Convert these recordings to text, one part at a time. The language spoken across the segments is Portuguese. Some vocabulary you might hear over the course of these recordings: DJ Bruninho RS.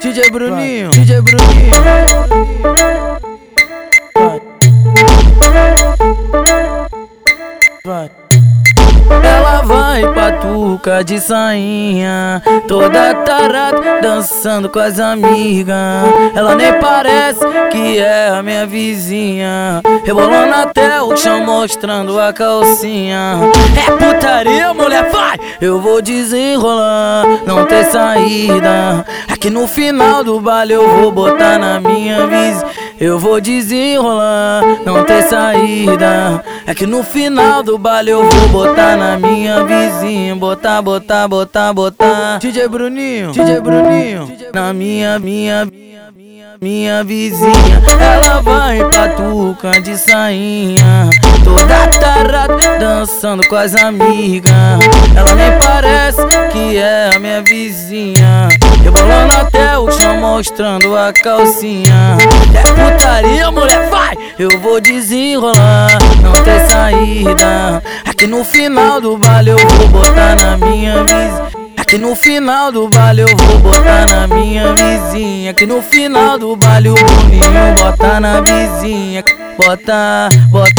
DJ Bruninho, DJ Bruninho. Ela vai pra Tuca de sainha, toda tarada, dançando com as amigas. Ela nem parece que é a minha vizinha, rebolando até o chão, mostrando a calcinha. É putaria, mulher, vai! Eu vou desenrolar, não tem saída. Aqui no final do baile eu vou botar na minha vizinha. Eu vou desenrolar, não tem saída. É que no final do baile eu vou botar na minha vizinha. Botar, botar, botar, botar. DJ Bruninho, DJ Bruninho. Na minha vizinha. Ela vai pra Tuca de sainha, toda tarada, dançando com as amigas. Ela nem parece que é a minha vizinha, rebolando até o chão, mostrando a calcinha. É putaria, mulher, vai! Eu vou desenrolar, não tem saída. Aqui no final do baile eu vou botar na minha vizinha. Aqui no final do baile eu vou botar na minha vizinha. Aqui no final do baile o Bruninho bota na vizinha. Bota, bota,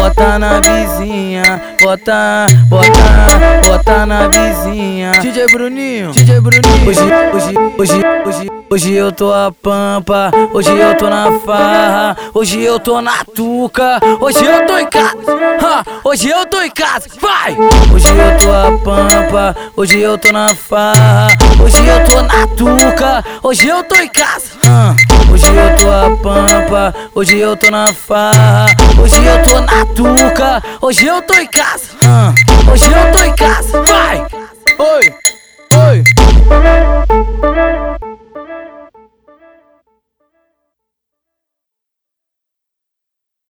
bota na vizinha. Bota, bota, bota na vizinha. DJ Bruninho, DJ Bruninho. Hoje eu tô a pampa, hoje eu tô na farra, hoje eu tô na Tuca, hoje eu tô em casa, ha, hoje eu tô em casa, vai! Hoje eu tô a pampa, hoje eu tô na farra, hoje eu tô na Tuca, hoje eu tô em casa, ha. Hoje eu tô a pampa, hoje eu tô na farra, hoje eu tô na Tuca, hoje eu tô em casa, ha. Hoje eu tô em casa.